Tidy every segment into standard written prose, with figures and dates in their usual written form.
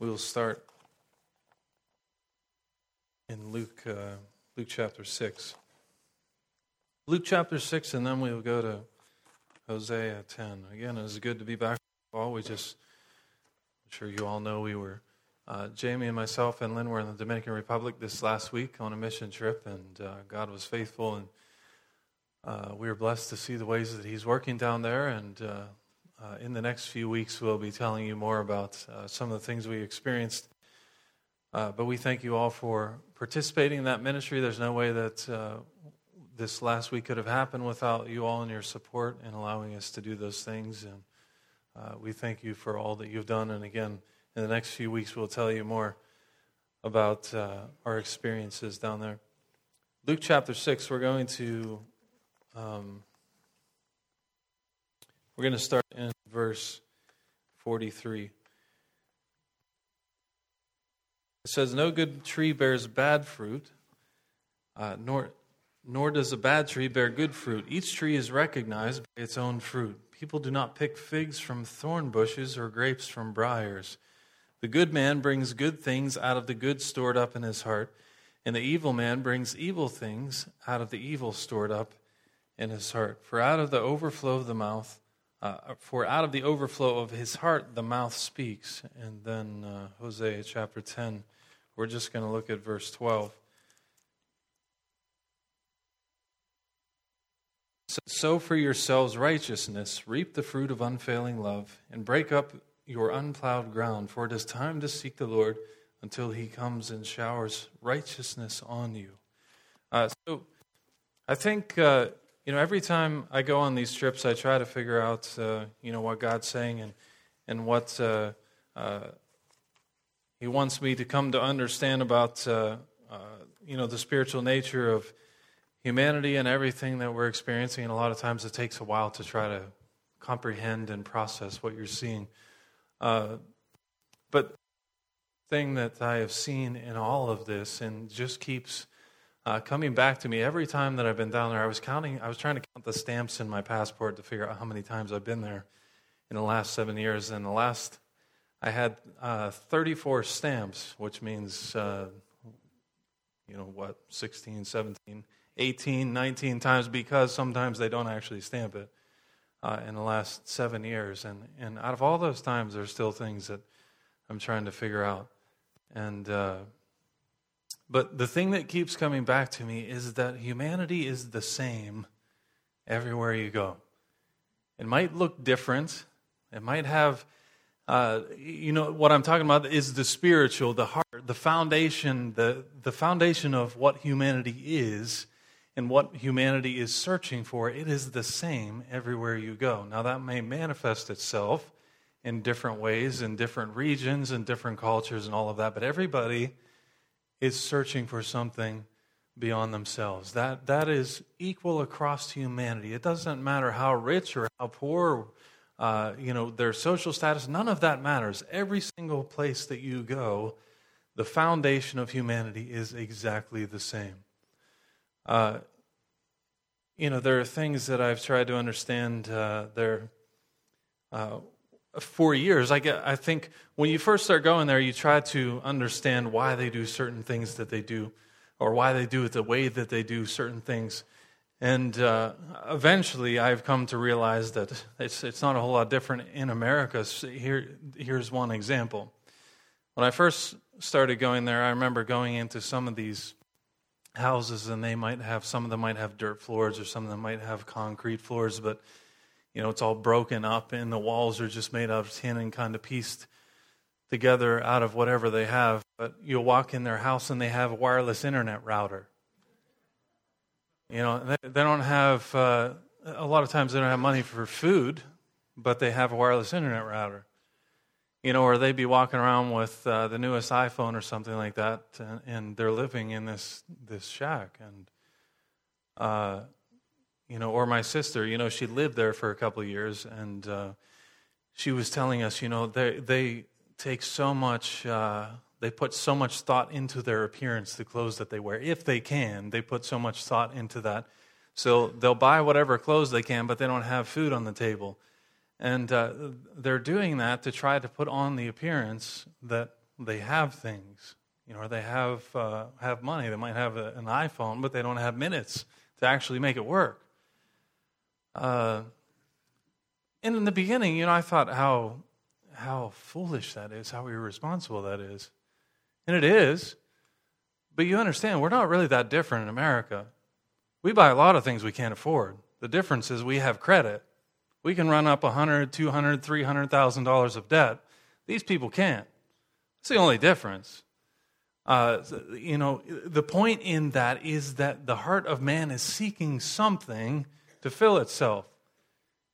We'll start in Luke chapter 6. Luke chapter 6, and then we'll go to Hosea 10. Again, it's good to be back with you all. I'm sure you all know we were, Jamie and myself and Lynn were in the Dominican Republic this last week on a mission trip, and God was faithful, and we were blessed to see the ways that he's working down there, and in the next few weeks, we'll be telling you more about some of the things we experienced. But we thank you all for participating in that ministry. There's no way that this last week could have happened without you all and your support in allowing us to do those things. And we thank you for all that you've done. And again, in the next few weeks, we'll tell you more about our experiences down there. Luke chapter 6, we're going to... We're going to start in verse 43. It says, "No good tree bears bad fruit, nor does a bad tree bear good fruit. Each tree is recognized by its own fruit. People do not pick figs from thorn bushes or grapes from briars. The good man brings good things out of the good stored up in his heart, and the evil man brings evil things out of the evil stored up in his heart. For out of the overflow of his heart, the mouth speaks." And then Hosea chapter 10, we're just going to look at verse 12. "Sow for yourselves righteousness, reap the fruit of unfailing love, and break up your unplowed ground, for it is time to seek the Lord until he comes and showers righteousness on you." So I think... every time I go on these trips, I try to figure out, what God's saying and what He wants me to come to understand about, the spiritual nature of humanity and everything that we're experiencing. And a lot of times it takes a while to try to comprehend and process what you're seeing. But the thing that I have seen in all of this and just keeps... coming back to me every time that I've been down there, I was trying to count the stamps in my passport to figure out how many times I've been there in the last 7 years. And I had 34 stamps, which means, 16, 17, 18, 19 times, because sometimes they don't actually stamp it in the last 7 years. And out of all those times, there's still things that I'm trying to figure out. And, but the thing that keeps coming back to me is that humanity is the same everywhere you go. It might look different. It might have, what I'm talking about is the spiritual, the heart, the foundation, the foundation of what humanity is and what humanity is searching for. It is the same everywhere you go. Now, that may manifest itself in different ways, in different regions, in different cultures and all of that, but everybody is searching for something beyond themselves. That is equal across humanity. It doesn't matter how rich or how poor, their social status, none of that matters. Every single place that you go, the foundation of humanity is exactly the same. There are things that I've tried to understand for years. I think when you first start going there, you try to understand why they do certain things that they do, or why they do it the way that they do certain things. And eventually, I've come to realize that it's not a whole lot different in America. So here's one example. When I first started going there, I remember going into some of these houses, and some of them might have dirt floors, or some of them might have concrete floors, but it's all broken up, and the walls are just made out of tin and kind of pieced together out of whatever they have. But you'll walk in their house, and they have a wireless internet router. They don't have, a lot of times they don't have money for food, but they have a wireless internet router. Or they'd be walking around with the newest iPhone or something like that, and they're living in this shack. And, or my sister, she lived there for a couple of years, and she was telling us, they take so much, they put so much thought into their appearance, the clothes that they wear. If they can, they put so much thought into that. So they'll buy whatever clothes they can, but they don't have food on the table. And they're doing that to try to put on the appearance that they have things, you know, or they have money. They might have an iPhone, but they don't have minutes to actually make it work. And in the beginning, you know, I thought how foolish that is, how irresponsible that is. And it is. But you understand, we're not really that different in America. We buy a lot of things we can't afford. The difference is we have credit. We can run up $100,000, $200,000, $300,000 of debt. These people can't. That's the only difference. You know, the point in that is that the heart of man is seeking something to fill itself.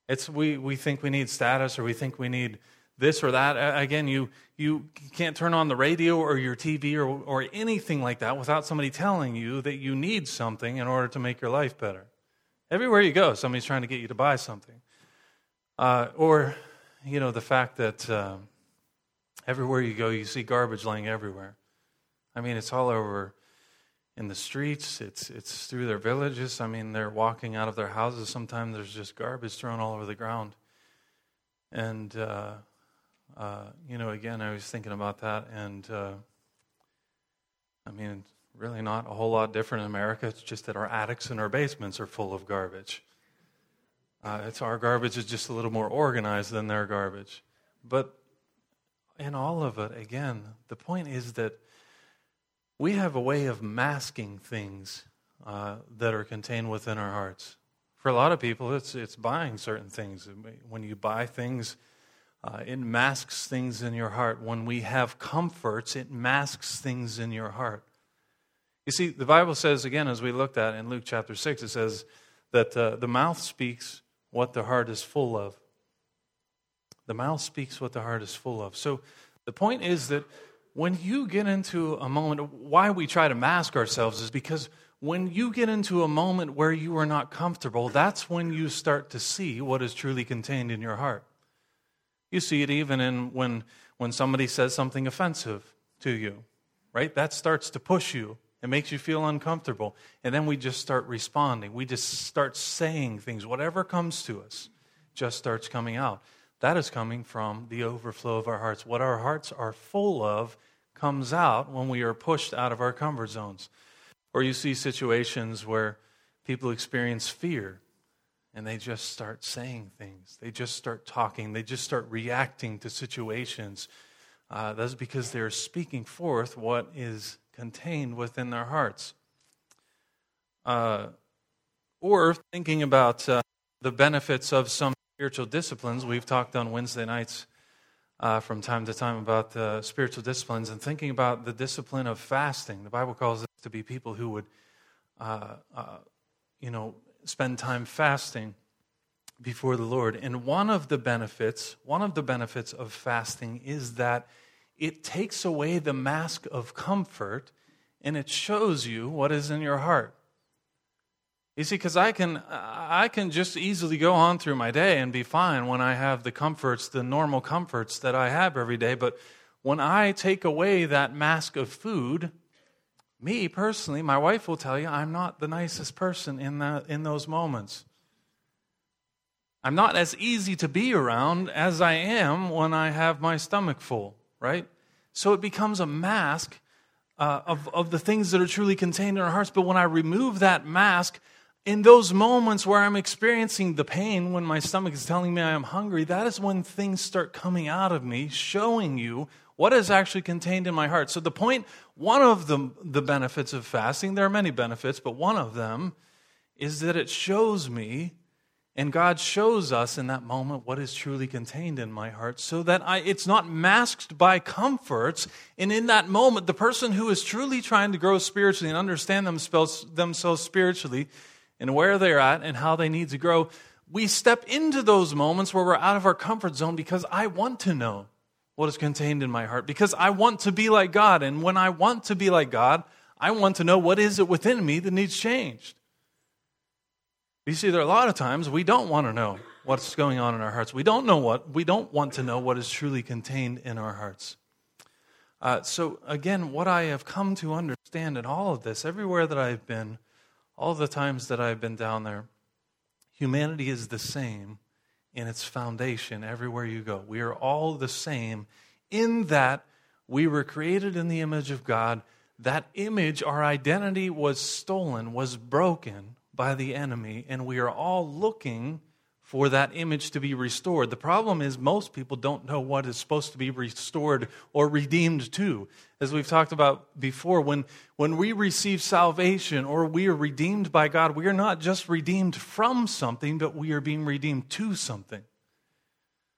It's we think we need status, or we think we need this or that. Again, you can't turn on the radio or your TV or anything like that without somebody telling you that you need something in order to make your life better. Everywhere you go, somebody's trying to get you to buy something. Or, you know, the fact that everywhere you go, you see garbage laying everywhere. I mean, it's all over in the streets. It's through their villages. I mean, they're walking out of their houses. Sometimes there's just garbage thrown all over the ground. And you know, again, I was thinking about that, and I mean, really not a whole lot different in America. It's just that our attics and our basements are full of garbage. It's our garbage is just a little more organized than their garbage. But in all of it, again, the point is that we have a way of masking things that are contained within our hearts. For a lot of people, it's buying certain things. When you buy things, it masks things in your heart. When we have comforts, it masks things in your heart. You see, the Bible says, again, as we looked at in Luke chapter 6, it says that the mouth speaks what the heart is full of. The mouth speaks what the heart is full of. So the point is that when you get into a moment, why we try to mask ourselves is because when you get into a moment where you are not comfortable, that's when you start to see what is truly contained in your heart. You see it even in when somebody says something offensive to you, right? That starts to push you. It makes you feel uncomfortable. And then we just start responding. We just start saying things. Whatever comes to us just starts coming out. That is coming from the overflow of our hearts. What our hearts are full of comes out when we are pushed out of our comfort zones. Or you see situations where people experience fear, and they just start saying things. They just start talking. They just start reacting to situations. That's because they're speaking forth what is contained within their hearts. Or thinking about the benefits of some spiritual disciplines. We've talked on Wednesday nights from time to time about the spiritual disciplines, and thinking about the discipline of fasting. The Bible calls it to be people who would, you know, spend time fasting before the Lord. And one of the benefits of fasting is that it takes away the mask of comfort, and it shows you what is in your heart. You see, because I can just easily go on through my day and be fine when I have the comforts, the normal comforts that I have every day. But when I take away that mask of food, me, personally, my wife will tell you, I'm not the nicest person in those moments. I'm not as easy to be around as I am when I have my stomach full, right? So it becomes a mask of the things that are truly contained in our hearts. But when I remove that mask, in those moments where I'm experiencing the pain, when my stomach is telling me I am hungry, that is when things start coming out of me, showing you what is actually contained in my heart. So the point, one of the benefits of fasting, there are many benefits, but one of them is that it shows me, and God shows us in that moment, what is truly contained in my heart, so that it's not masked by comforts. And in that moment, the person who is truly trying to grow spiritually and understand themselves spiritually and where they're at and how they need to grow, we step into those moments where we're out of our comfort zone because I want to know what is contained in my heart, because I want to be like God. And when I want to be like God, I want to know what is it within me that needs changed. You see, there are a lot of times we don't want to know what's going on in our hearts. We don't want to know what is truly contained in our hearts. So again, what I have come to understand in all of this, everywhere that I've been, all the times that I've been down there, humanity is the same in its foundation everywhere you go. We are all the same in that We were created in the image of God. That image, our identity, was stolen, was broken by the enemy, and we are all looking for that image to be restored. The problem is most people don't know what is supposed to be restored or redeemed to. As we've talked about before, when we receive salvation or we are redeemed by God, we are not just redeemed from something, but we are being redeemed to something.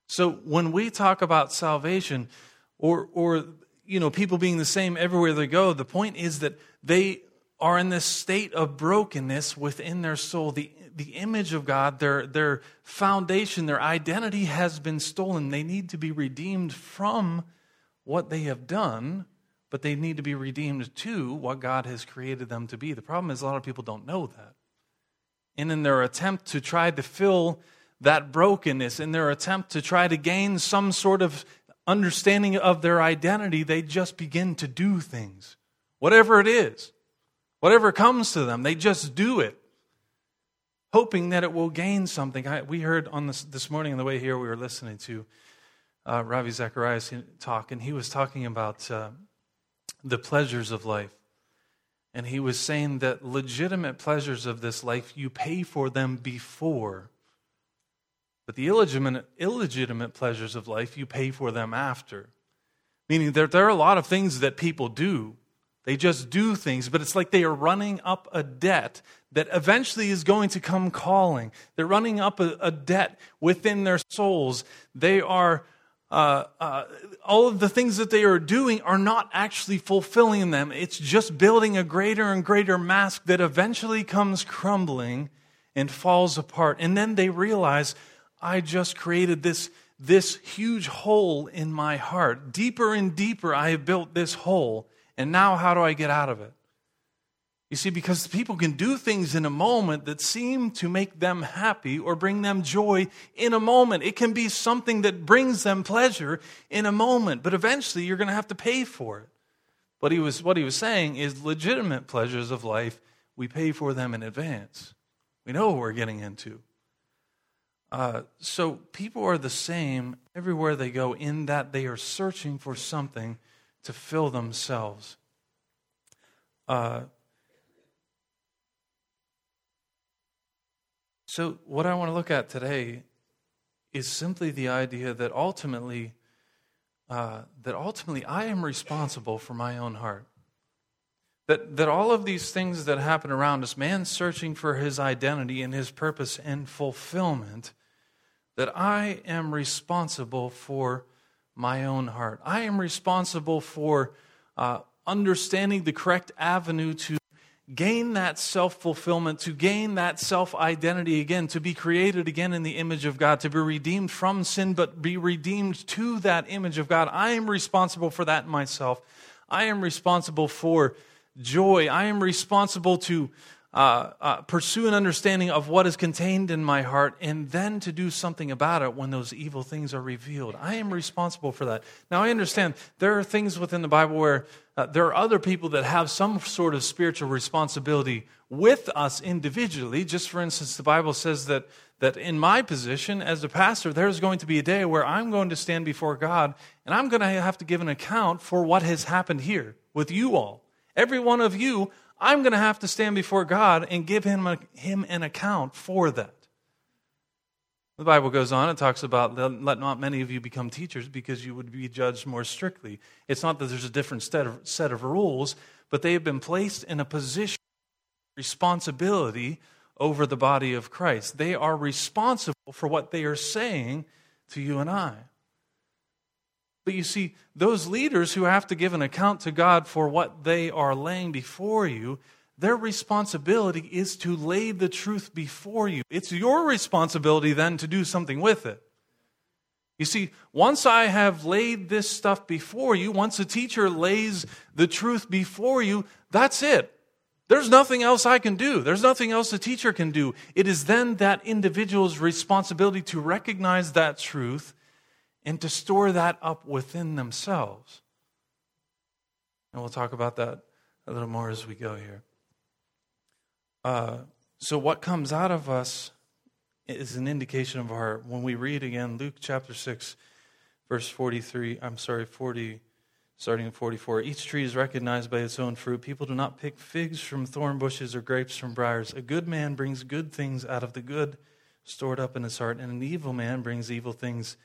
So when we talk about salvation or people being the same everywhere they go, the point is that they are in this state of brokenness within their soul. The image of God, their foundation, their identity has been stolen. They need to be redeemed from what they have done, but they need to be redeemed to what God has created them to be. The problem is a lot of people don't know that. And in their attempt to try to fill that brokenness, in their attempt to try to gain some sort of understanding of their identity, they just begin to do things. Whatever it is. Whatever comes to them, they just do it, hoping that it will gain something. We heard on this morning on the way here, we were listening to Ravi Zacharias talk, and he was talking about the pleasures of life. And he was saying that legitimate pleasures of this life, you pay for them before. But the illegitimate pleasures of life, you pay for them after. Meaning there are a lot of things that people do. They just do things, but it's like they are running up a debt that eventually is going to come calling. They're running up a debt within their souls. They are, all of the things that they are doing are not actually fulfilling them. It's just building a greater and greater mask that eventually comes crumbling and falls apart. And then they realize, I just created this huge hole in my heart. Deeper and deeper I have built this hole. And now how do I get out of it? You see, because people can do things in a moment that seem to make them happy or bring them joy in a moment. It can be something that brings them pleasure in a moment, but eventually you're going to have to pay for it. But what he was saying is legitimate pleasures of life, we pay for them in advance. We know what we're getting into. So people are the same everywhere they go in that they are searching for something to fill themselves. So what I want to look at today is simply the idea that ultimately I am responsible for my own heart. That all of these things that happen around us, man searching for his identity and his purpose and fulfillment, that I am responsible for my own heart. I am responsible for understanding the correct avenue to gain that self-fulfillment, to gain that self-identity again, to be created again in the image of God, to be redeemed from sin, but be redeemed to that image of God. I am responsible for that myself. I am responsible for joy. I am responsible to pursue an understanding of what is contained in my heart and then to do something about it when those evil things are revealed. I am responsible for that. Now, I understand there are things within the Bible where there are other people that have some sort of spiritual responsibility with us individually. Just for instance, the Bible says that in my position as a pastor, there's going to be a day where I'm going to stand before God and I'm going to have to give an account for what has happened here with you all. Every one of you, I'm going to have to stand before God and give him an account for that. The Bible goes on and talks about, let not many of you become teachers because you would be judged more strictly. It's not that there's a different set of rules, but they have been placed in a position of responsibility over the body of Christ. They are responsible for what they are saying to you and I. But you see, those leaders who have to give an account to God for what they are laying before you, their responsibility is to lay the truth before you. It's your responsibility then to do something with it. You see, once I have laid this stuff before you, once a teacher lays the truth before you, that's it. There's nothing else I can do. There's nothing else a teacher can do. It is then that individual's responsibility to recognize that truth and to store that up within themselves. And we'll talk about that a little more as we go here. So what comes out of us is an indication of our, when we read again, Luke chapter 6, verse 43, I'm sorry, 40, Starting at 44, each tree is recognized by its own fruit. People do not pick figs from thorn bushes or grapes from briars. A good man brings good things out of the good stored up in his heart, and an evil man brings evil things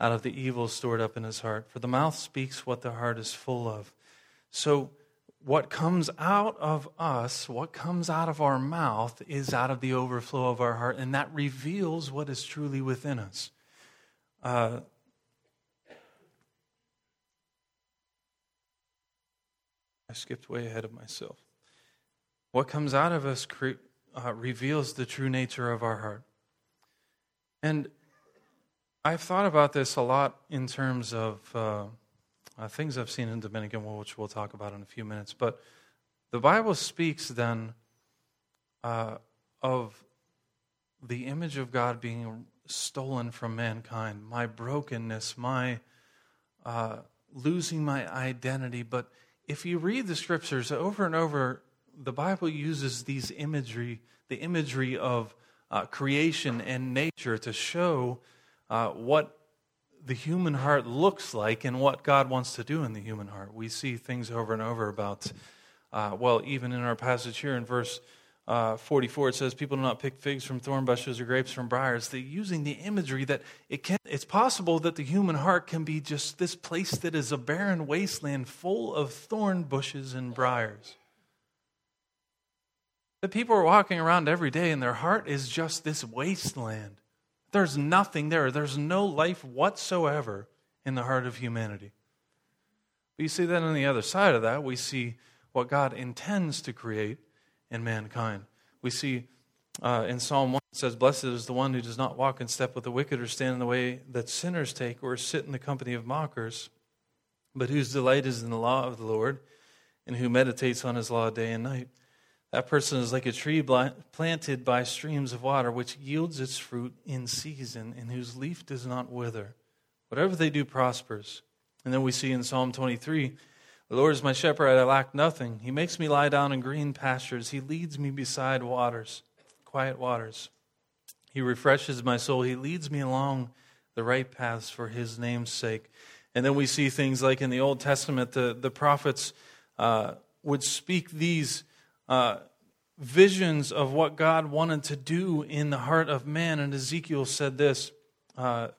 out of the evil stored up in his heart. For the mouth speaks what the heart is full of. So what comes out of us, what comes out of our mouth, is out of the overflow of our heart, and that reveals what is truly within us. I skipped way ahead of myself. What comes out of us reveals the true nature of our heart. And I've thought about this a lot in terms of things I've seen in Dominican, which we'll talk about in a few minutes. But the Bible speaks then of the image of God being stolen from mankind, my brokenness, my losing my identity. But if you read the scriptures over and over, the Bible uses these imagery, the imagery of creation and nature, to show what the human heart looks like and what God wants to do in the human heart. We see things over and over about, even in our passage here in verse 44, it says, people do not pick figs from thorn bushes or grapes from briars. They're using the imagery that it's possible that the human heart can be just this place that is a barren wasteland full of thorn bushes and briars. The people are walking around every day and their heart is just this wasteland. There's nothing there. There's no life whatsoever in the heart of humanity. But you see that on the other side of that, we see what God intends to create in mankind. We see in Psalm 1, it says, blessed is the one who does not walk in step with the wicked, or stand in the way that sinners take, or sit in the company of mockers, but whose delight is in the law of the Lord, and who meditates on his law day and night. That person is like a tree planted by streams of water, which yields its fruit in season, and whose leaf does not wither. Whatever they do prospers. And then we see in Psalm 23, the Lord is my shepherd, I lack nothing. He makes me lie down in green pastures. He leads me beside waters, quiet waters. He refreshes my soul. He leads me along the right paths for his name's sake. And then we see things like in the Old Testament, the prophets would speak these visions of what God wanted to do in the heart of man. And Ezekiel said this,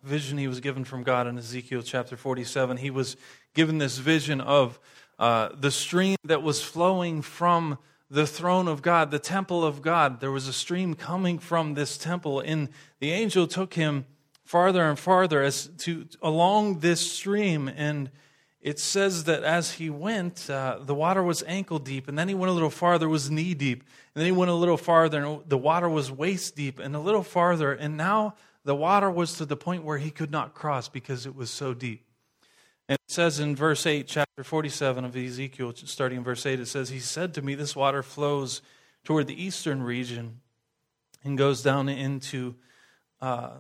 vision he was given from God in Ezekiel chapter 47. He was given this vision of the stream that was flowing from the throne of God, the temple of God. There was a stream coming from this temple, and the angel took him farther and farther along this stream. And it says that as he went, the water was ankle deep, and then he went a little farther, it was knee deep, and then he went a little farther, and the water was waist deep, and a little farther, and now the water was to the point where he could not cross because it was so deep. And it says in verse 8, chapter 47 of Ezekiel, starting in verse 8, it says, he said to me, this water flows toward the eastern region and goes down into the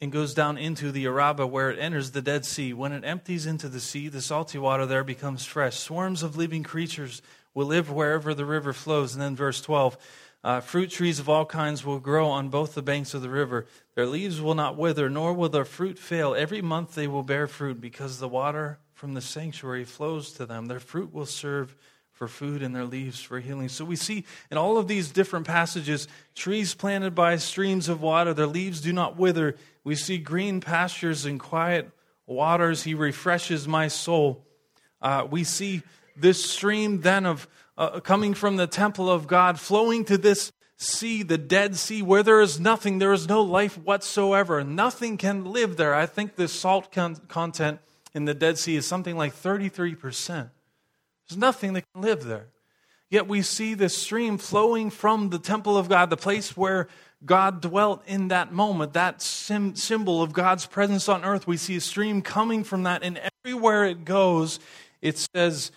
Arabah, where it enters the Dead Sea. When it empties into the sea, the salty water there becomes fresh. Swarms of living creatures will live wherever the river flows. And then verse 12, fruit trees of all kinds will grow on both the banks of the river. Their leaves will not wither, nor will their fruit fail. Every month they will bear fruit, because the water from the sanctuary flows to them. Their fruit will serve for food, and their leaves for healing. So we see in all of these different passages, trees planted by streams of water, their leaves do not wither. We see green pastures and quiet waters. He refreshes my soul. We see this stream then of coming from the temple of God, flowing to this sea, the Dead Sea, where there is nothing, there is no life whatsoever. Nothing can live there. I think the salt content in the Dead Sea is something like 33%. There's nothing that can live there. Yet we see this stream flowing from the temple of God, the place where God dwelt in that moment, that symbol of God's presence on earth. We see a stream coming from that, and everywhere it goes, it says,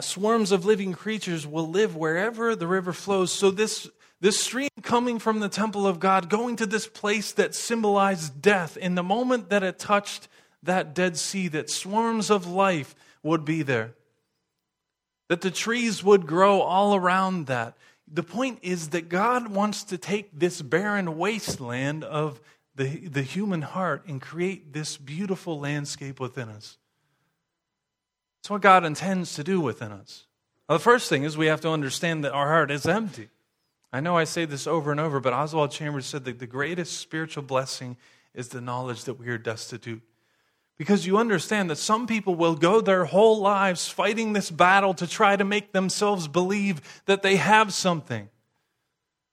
swarms of living creatures will live wherever the river flows. So this stream coming from the temple of God, going to this place that symbolized death, in the moment that it touched that Dead Sea, that swarms of life would be there, that the trees would grow all around that. The point is that God wants to take this barren wasteland of the human heart and create this beautiful landscape within us. That's what God intends to do within us. Now, the first thing is we have to understand that our heart is empty. I know I say this over and over, but Oswald Chambers said that the greatest spiritual blessing is the knowledge that we are destitute. Because you understand that some people will go their whole lives fighting this battle to try to make themselves believe that they have something.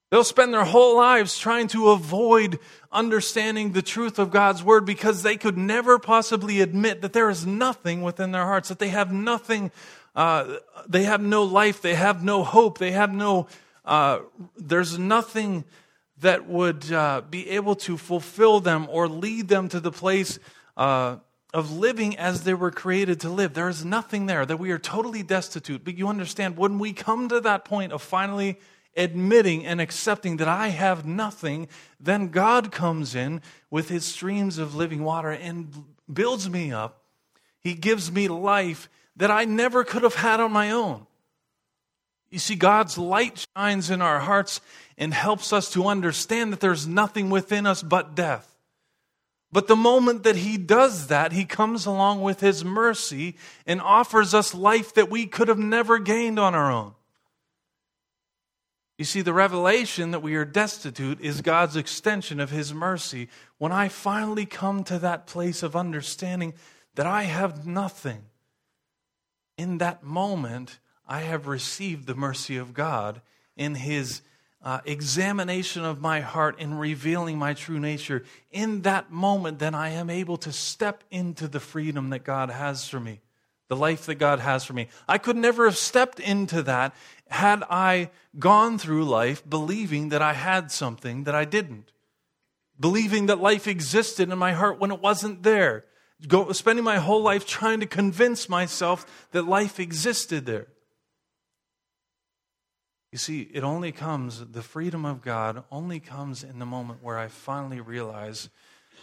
They'll spend their whole lives trying to avoid understanding the truth of God's word because they could never possibly admit that there is nothing within their hearts, that they have nothing, they have no life, they have no hope, they have no, there's nothing that would be able to fulfill them or lead them to the place of living as they were created to live. There is nothing there, that we are totally destitute. But you understand, when we come to that point of finally admitting and accepting that I have nothing, then God comes in with his streams of living water and builds me up. He gives me life that I never could have had on my own. You see, God's light shines in our hearts and helps us to understand that there's nothing within us but death. But the moment that he does that, he comes along with his mercy and offers us life that we could have never gained on our own. You see, the revelation that we are destitute is God's extension of his mercy. When I finally come to that place of understanding that I have nothing, in that moment, I have received the mercy of God in his examination of my heart and revealing my true nature. In that moment, then I am able to step into the freedom that God has for me, the life that God has for me. I could never have stepped into that had I gone through life believing that I had something that I didn't, believing that life existed in my heart when it wasn't there, spending my whole life trying to convince myself that life existed there. You see, it only comes, the freedom of God only comes in the moment where I finally realize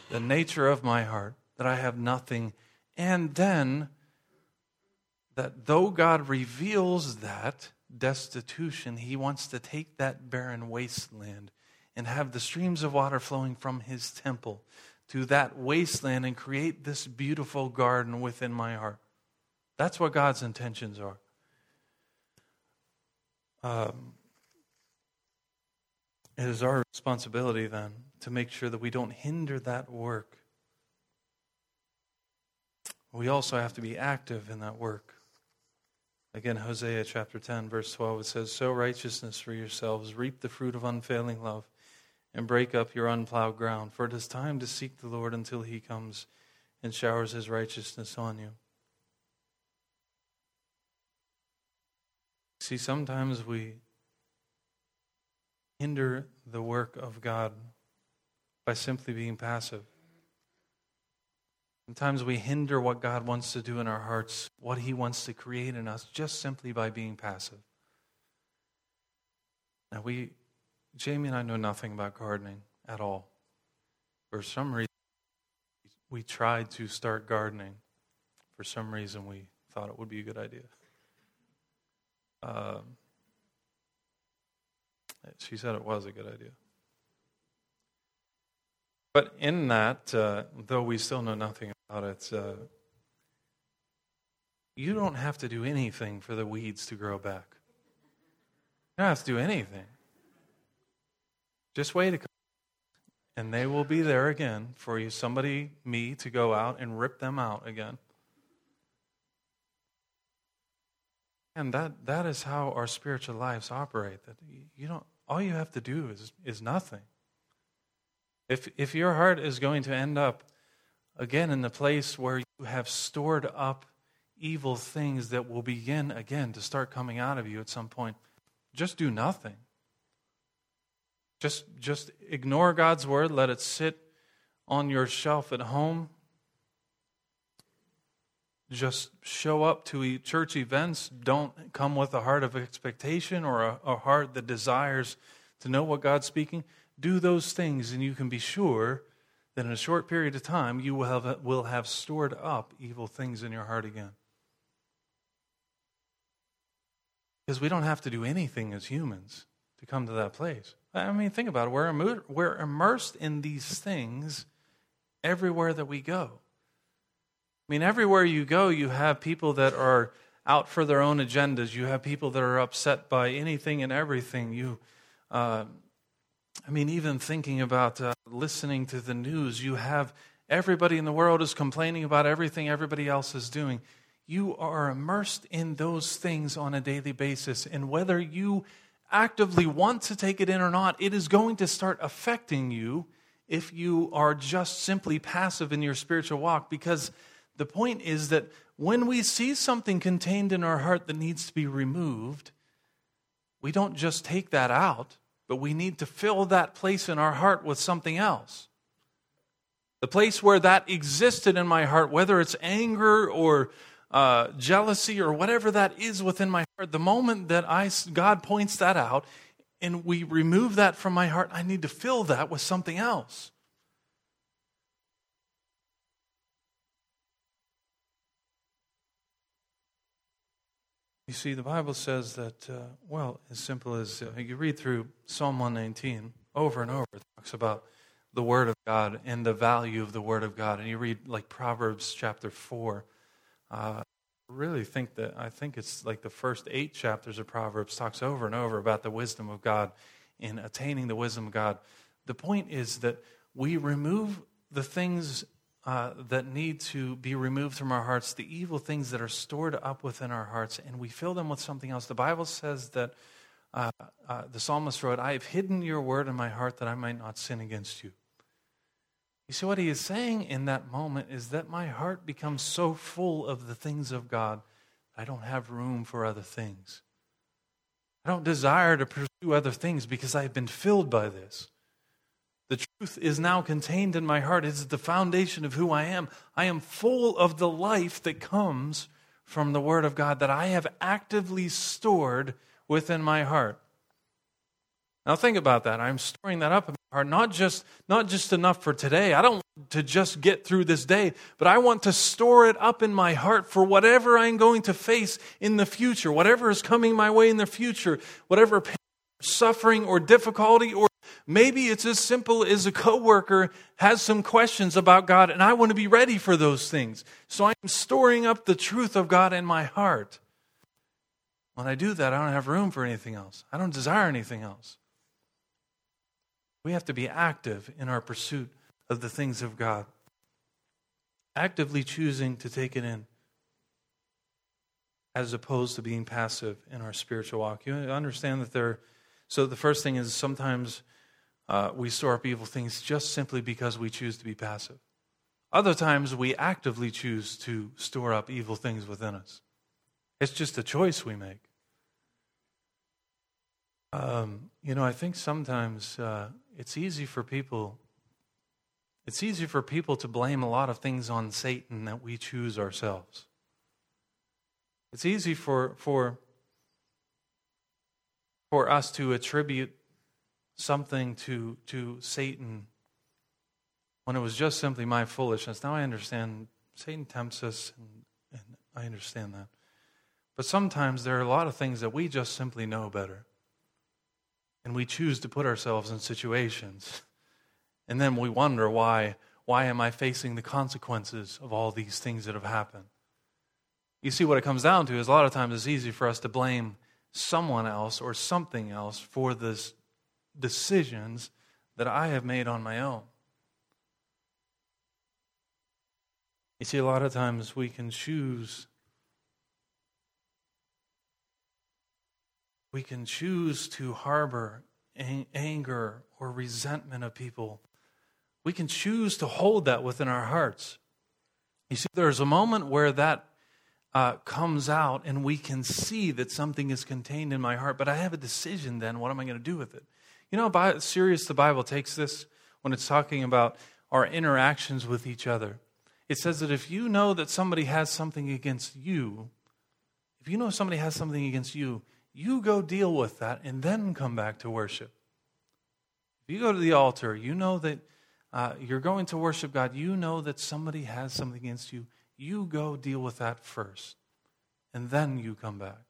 the nature of my heart, that I have nothing, and then that though God reveals that destitution, he wants to take that barren wasteland and have the streams of water flowing from his temple to that wasteland and create this beautiful garden within my heart. That's what God's intentions are. It is our responsibility then to make sure that we don't hinder that work. We also have to be active in that work. Again, Hosea chapter 10, verse 12, it says, "Sow righteousness for yourselves, reap the fruit of unfailing love, and break up your unplowed ground. For it is time to seek the Lord until he comes and showers his righteousness on you." See, sometimes we hinder the work of God by simply being passive. Sometimes we hinder what God wants to do in our hearts, what he wants to create in us, just simply by being passive. Now, Jamie and I know nothing about gardening at all. For some reason, we tried to start gardening. For some reason, we thought it would be a good idea. She said it was a good idea. But in that, though we still know nothing about it, you don't have to do anything for the weeds to grow back. You don't have to do anything. Just wait a couple, and they will be there again for you. Somebody, me, to go out and rip them out again. And that is how our spiritual lives operate. That you don't, all you have to do is nothing. If your heart is going to end up again in the place where you have stored up evil things that will begin again to start coming out of you at some point, just do nothing. Just ignore God's word, let it sit on your shelf at home. Just show up to church events. Don't come with a heart of expectation or a heart that desires to know what God's speaking. Do those things, and you can be sure that in a short period of time, you will have stored up evil things in your heart again. Because we don't have to do anything as humans to come to that place. I mean, think about it. We're immersed in these things everywhere that we go. I mean, everywhere you go, you have people that are out for their own agendas. You have people that are upset by anything and everything. Even thinking about listening to the news, you have everybody in the world is complaining about everything everybody else is doing. You are immersed in those things on a daily basis. And whether you actively want to take it in or not, it is going to start affecting you if you are just simply passive in your spiritual walk. Because the point is that when we see something contained in our heart that needs to be removed, we don't just take that out, but we need to fill that place in our heart with something else. The place where that existed in my heart, whether it's anger or jealousy or whatever that is within my heart, the moment that God points that out and we remove that from my heart, I need to fill that with something else. You see, the Bible says that, as simple as you read through Psalm 119 over and over, it talks about the Word of God and the value of the Word of God. And you read like Proverbs chapter 4. I think it's like the first 8 chapters of Proverbs talks over and over about the wisdom of God and attaining the wisdom of God. The point is that we remove the things that need to be removed from our hearts, the evil things that are stored up within our hearts, and we fill them with something else. The Bible says that the psalmist wrote, "I have hidden your word in my heart that I might not sin against you." You see, what he is saying in that moment is that my heart becomes so full of the things of God, I don't have room for other things. I don't desire to pursue other things because I have been filled by this. The truth is now contained in my heart. It's the foundation of who I am. I am full of the life that comes from the Word of God that I have actively stored within my heart. Now think about that. I'm storing that up in my heart, not just enough for today. I don't want to just get through this day, but I want to store it up in my heart for whatever I'm going to face in the future, whatever is coming my way in the future, whatever pain, suffering, or difficulty, or maybe it's as simple as a coworker has some questions about God, and I want to be ready for those things. So I'm storing up the truth of God in my heart. When I do that, I don't have room for anything else. I don't desire anything else. We have to be active in our pursuit of the things of God, actively choosing to take it in, as opposed to being passive in our spiritual walk. You understand that so the first thing is sometimes we store up evil things just simply because we choose to be passive. Other times we actively choose to store up evil things within us. It's just a choice we make. I think sometimes it's easy for people to blame a lot of things on Satan that we choose ourselves. It's easy for us to attribute something to Satan when it was just simply my foolishness. Now I understand Satan tempts us, and I understand that. But sometimes there are a lot of things that we just simply know better. And we choose to put ourselves in situations. And then we wonder, why am I facing the consequences of all these things that have happened? You see, what it comes down to is a lot of times it's easy for us to blame someone else or something else for the decisions that I have made on my own. You see, a lot of times we can choose to harbor anger or resentment of people. We can choose to hold that within our hearts. You see, there's a moment where that comes out and we can see that something is contained in my heart, but I have a decision then. What am I going to do with it? You know how serious the Bible takes this when it's talking about our interactions with each other. It says that if you know somebody has something against you, you go deal with that and then come back to worship. If you go to the altar, you know that you're going to worship God. You know that somebody has something against you. You go deal with that first, and then you come back.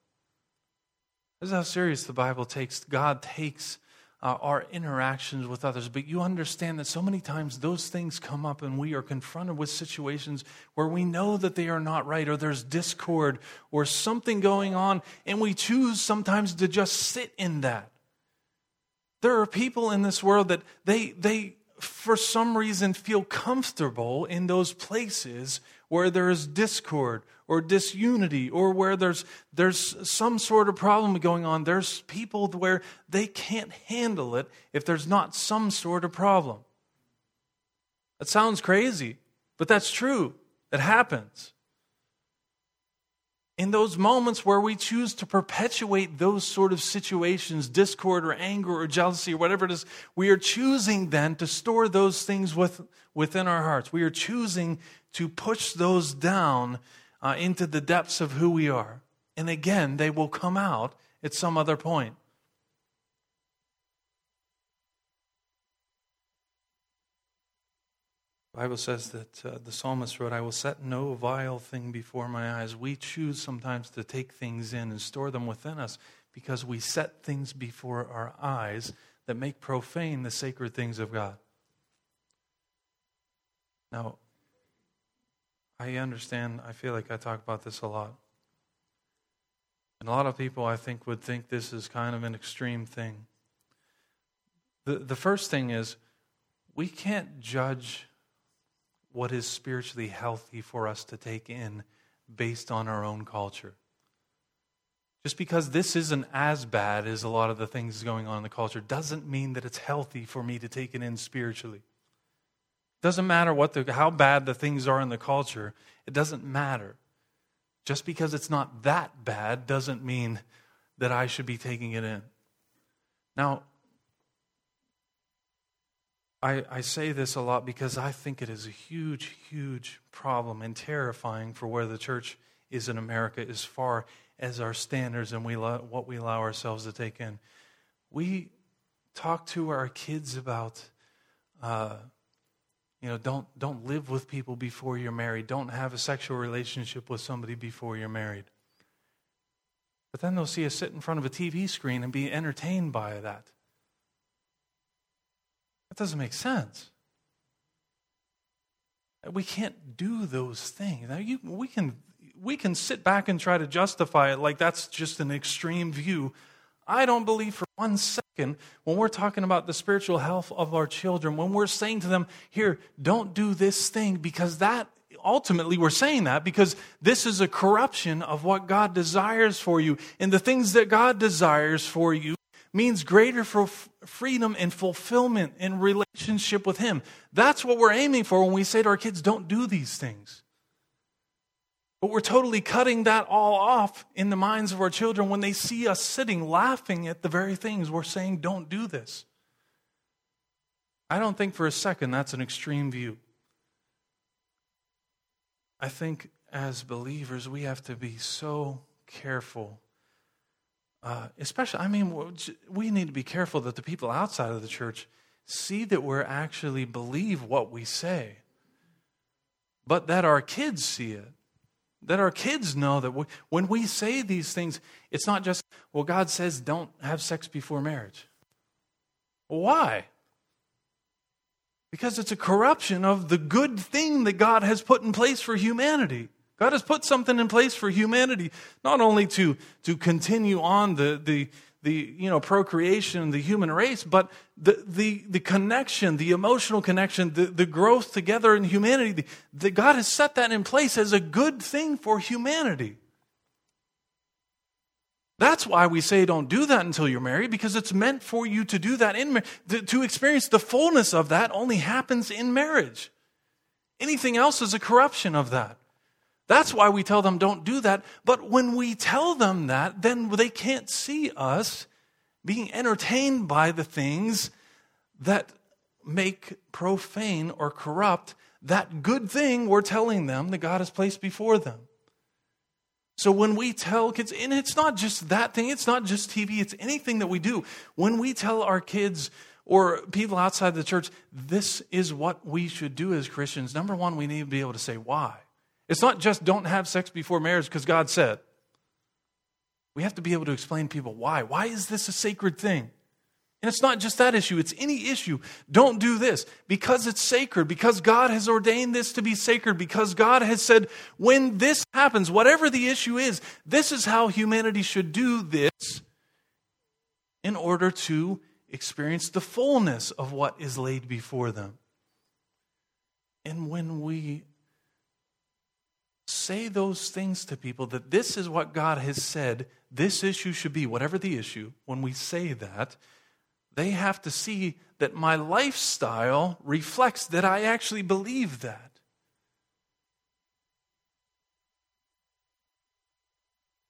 This is how serious the Bible takes. God takes our interactions with others. But you understand that so many times those things come up and we are confronted with situations where we know that they are not right, or there's discord or something going on, and we choose sometimes to just sit in that. There are people in this world that they for some reason feel comfortable in those places where there is discord or disunity, or where there's some sort of problem going on. There's people where they can't handle it if there's not some sort of problem. That sounds crazy, but that's true. It happens. In those moments where we choose to perpetuate those sort of situations, discord or anger or jealousy or whatever it is, we are choosing then to store those things within our hearts. We are choosing to push those down into the depths of who we are. And again, they will come out at some other point. The Bible says that the psalmist wrote, "I will set no vile thing before my eyes." We choose sometimes to take things in and store them within us because we set things before our eyes that make profane the sacred things of God. Now, I understand, I feel like I talk about this a lot. And a lot of people, I think, would think this is kind of an extreme thing. The first thing is, we can't judge what is spiritually healthy for us to take in based on our own culture. Just because this isn't as bad as a lot of the things going on in the culture doesn't mean that it's healthy for me to take it in spiritually. Doesn't matter how bad the things are in the culture. It doesn't matter. Just because it's not that bad doesn't mean that I should be taking it in. Now, I say this a lot because I think it is a huge, huge problem and terrifying for where the church is in America as far as our standards and what we allow ourselves to take in. We talk to our kids about, don't live with people before you're married. Don't have a sexual relationship with somebody before you're married. But then they'll see us sit in front of a TV screen and be entertained by that. That doesn't make sense. We can't do those things. Now, we can sit back and try to justify it like that's just an extreme view. I don't believe for one second when we're talking about the spiritual health of our children, when we're saying to them, here, don't do this thing, because that ultimately we're saying that because this is a corruption of what God desires for you. And the things that God desires for you means greater freedom and fulfillment in relationship with Him. That's what we're aiming for when we say to our kids, don't do these things. But we're totally cutting that all off in the minds of our children when they see us sitting laughing at the very things we're saying, don't do this. I don't think for a second that's an extreme view. I think as believers, we have to be so careful. Especially, we need to be careful that the people outside of the church see that we actually believe what we say, but that our kids see it, that our kids know that when we say these things, it's not just, well, God says don't have sex before marriage. Why? Because it's a corruption of the good thing that God has put in place for humanity. God has put something in place for humanity, not only to continue on the procreation, the human race, but the connection, the emotional connection, the growth together in humanity. God has set that in place as a good thing for humanity. That's why we say don't do that until you're married, because it's meant for you to do that in marriage. To experience the fullness of that only happens in marriage. Anything else is a corruption of that. That's why we tell them don't do that. But when we tell them that, then they can't see us being entertained by the things that make profane or corrupt that good thing we're telling them that God has placed before them. So when we tell kids, and it's not just that thing, it's not just TV, it's anything that we do. When we tell our kids or people outside the church, this is what we should do as Christians, number one, we need to be able to say why. It's not just don't have sex before marriage because God said. We have to be able to explain to people why. Why is this a sacred thing? And it's not just that issue, it's any issue. Don't do this because it's sacred, because God has ordained this to be sacred, because God has said, when this happens, whatever the issue is, this is how humanity should do this in order to experience the fullness of what is laid before them. And when we say those things to people, that this is what God has said, this issue should be, whatever the issue, when we say that, they have to see that my lifestyle reflects that I actually believe that.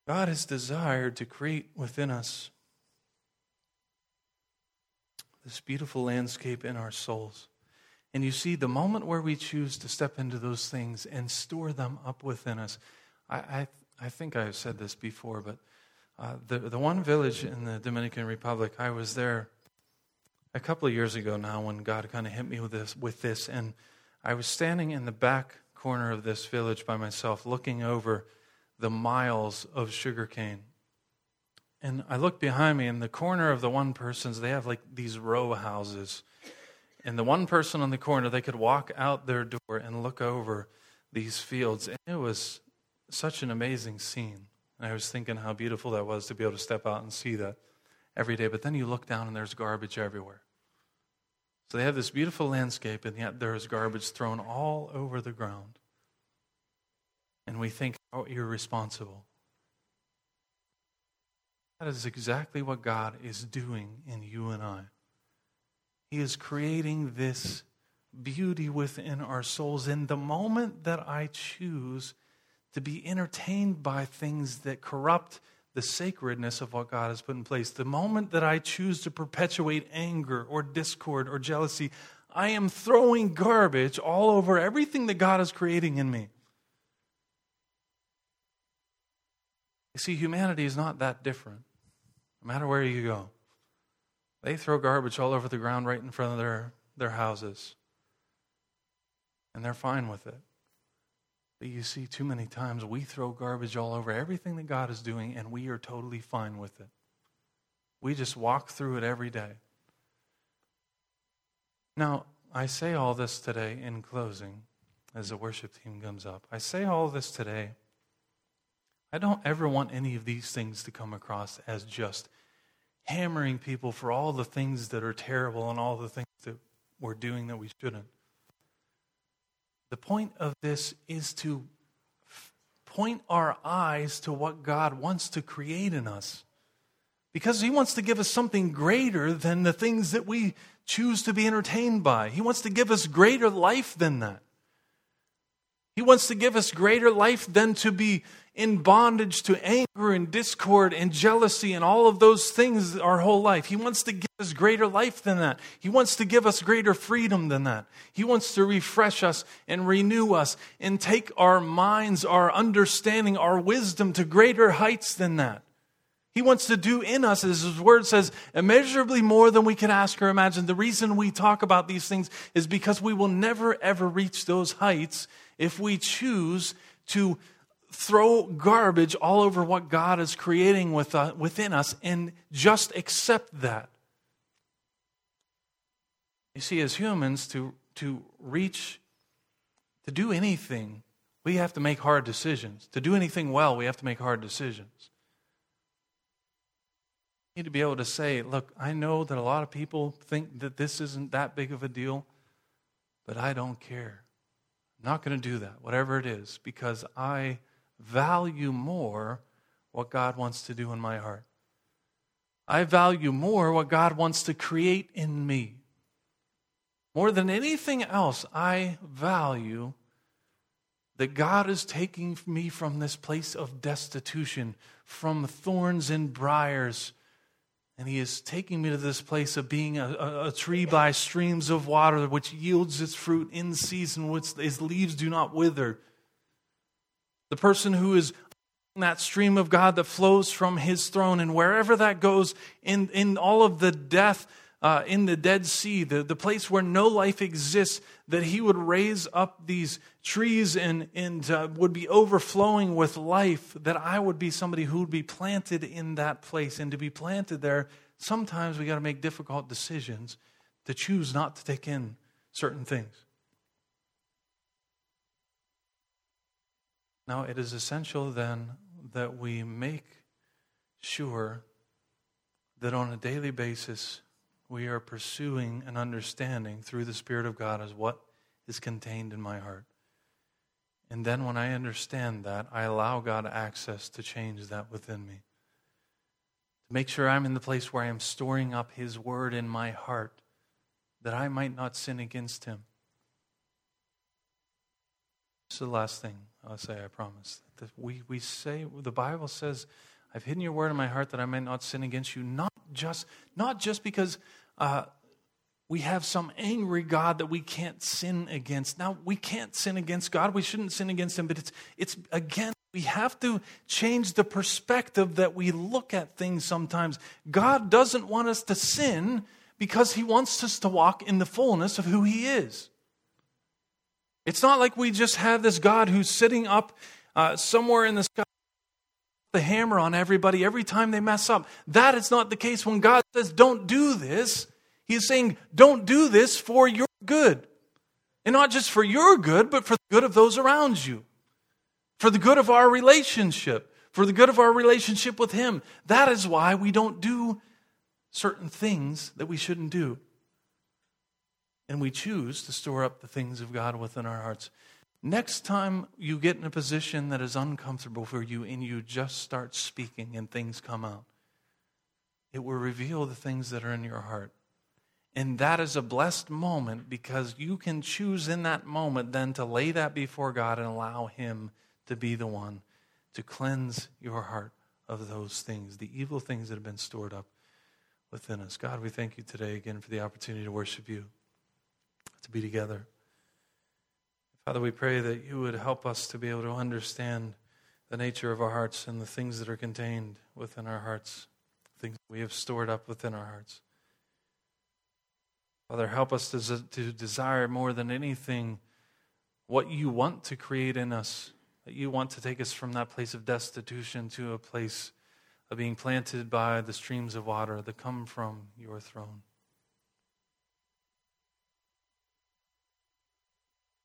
God has desired to create within us this beautiful landscape in our souls. And you see, the moment where we choose to step into those things and store them up within us, I think I've said this before, but the one village in the Dominican Republic, I was there a couple of years ago now when God kind of hit me with this, and I was standing in the back corner of this village by myself looking over the miles of sugarcane. And I looked behind me, and the corner of the one person's, they have like these row houses. And the one person on the corner, they could walk out their door and look over these fields. And it was such an amazing scene. And I was thinking how beautiful that was to be able to step out and see that every day. But then you look down and there's garbage everywhere. So they have this beautiful landscape, and yet there is garbage thrown all over the ground. And we think, how irresponsible. That is exactly what God is doing in you and I. He is creating this beauty within our souls. And the moment that I choose to be entertained by things that corrupt the sacredness of what God has put in place, the moment that I choose to perpetuate anger or discord or jealousy, I am throwing garbage all over everything that God is creating in me. You see, humanity is not that different, no matter where you go. They throw garbage all over the ground right in front of their houses, and they're fine with it. But you see, too many times we throw garbage all over everything that God is doing, and we are totally fine with it. We just walk through it every day. Now, I say all this today in closing, as the worship team comes up. I say all this today. I don't ever want any of these things to come across as just hammering people for all the things that are terrible and all the things that we're doing that we shouldn't. The point of this is to point our eyes to what God wants to create in us, because he wants to give us something greater than the things that we choose to be entertained by. He wants to give us greater life than that. He wants to give us greater life than to be in bondage to anger and discord and jealousy and all of those things our whole life. He wants to give us greater life than that. He wants to give us greater freedom than that. He wants to refresh us and renew us and take our minds, our understanding, our wisdom to greater heights than that. He wants to do in us, as his word says, immeasurably more than we can ask or imagine. The reason we talk about these things is because we will never, ever reach those heights if we choose to throw garbage all over what God is creating within us and just accept that. You see, as humans, to do anything, we have to make hard decisions. To do anything well, we have to make hard decisions. You need to be able to say, look, I know that a lot of people think that this isn't that big of a deal, but I don't care. Not going to do that, whatever it is, because I value more what God wants to do in my heart. I value more what God wants to create in me. More than anything else, I value that God is taking me from this place of destitution, from thorns and briars, and he is taking me to this place of being a tree by streams of water, which yields its fruit in season, which its leaves do not wither. The person who is in that stream of God that flows from his throne, and wherever that goes, in all of the death, in the Dead Sea, the place where no life exists, that he would raise up these trees and would be overflowing with life, that I would be somebody who would be planted in that place. And to be planted there sometimes we got to make difficult decisions to choose not to take in certain things. Now, it is essential then that we make sure that on a daily basis we are pursuing an understanding through the Spirit of God as what is contained in my heart. And then when I understand that, I allow God access to change that within me. To make sure I'm in the place where I am storing up His Word in my heart, that I might not sin against Him. This is the last thing I'll say, I promise. That we say, the Bible says, I've hidden your word in my heart that I may not sin against you. Not just because we have some angry God that we can't sin against. Now, we can't sin against God. We shouldn't sin against Him. But it's again, we have to change the perspective that we look at things sometimes. God doesn't want us to sin because He wants us to walk in the fullness of who He is. It's not like we just have this God who's sitting up somewhere in the sky, the hammer on everybody every time they mess up. That is not the case. When God says, don't do this, He is saying, don't do this for your good. And not just for your good, but for the good of those around you. For the good of our relationship. For the good of our relationship with Him. That is why we don't do certain things that we shouldn't do. And we choose to store up the things of God within our hearts. Next time you get in a position that is uncomfortable for you and you just start speaking and things come out, it will reveal the things that are in your heart. And that is a blessed moment because you can choose in that moment then to lay that before God and allow Him to be the one to cleanse your heart of those things, the evil things that have been stored up within us. God, we thank You today again for the opportunity to worship You, to be together. Father, we pray that You would help us to be able to understand the nature of our hearts and the things that are contained within our hearts, things we have stored up within our hearts. Father, help us to desire more than anything what You want to create in us, that You want to take us from that place of destitution to a place of being planted by the streams of water that come from Your throne.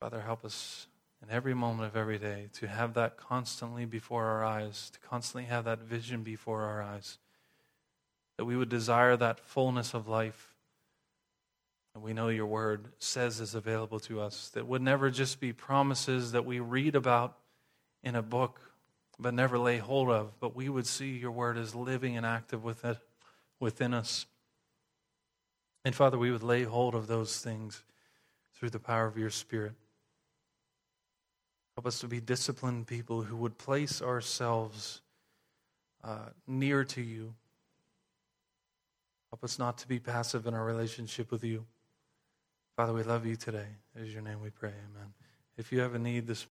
Father, help us in every moment of every day to have that constantly before our eyes, to constantly have that vision before our eyes, that we would desire that fullness of life. And we know Your word says is available to us, that would never just be promises that we read about in a book but never lay hold of, but we would see Your word as living and active within us. And Father, we would lay hold of those things through the power of Your Spirit. Help us to be disciplined people who would place ourselves near to You. Help us not to be passive in our relationship with You. Father, we love You today. It is Your name we pray. Amen. If you have a need this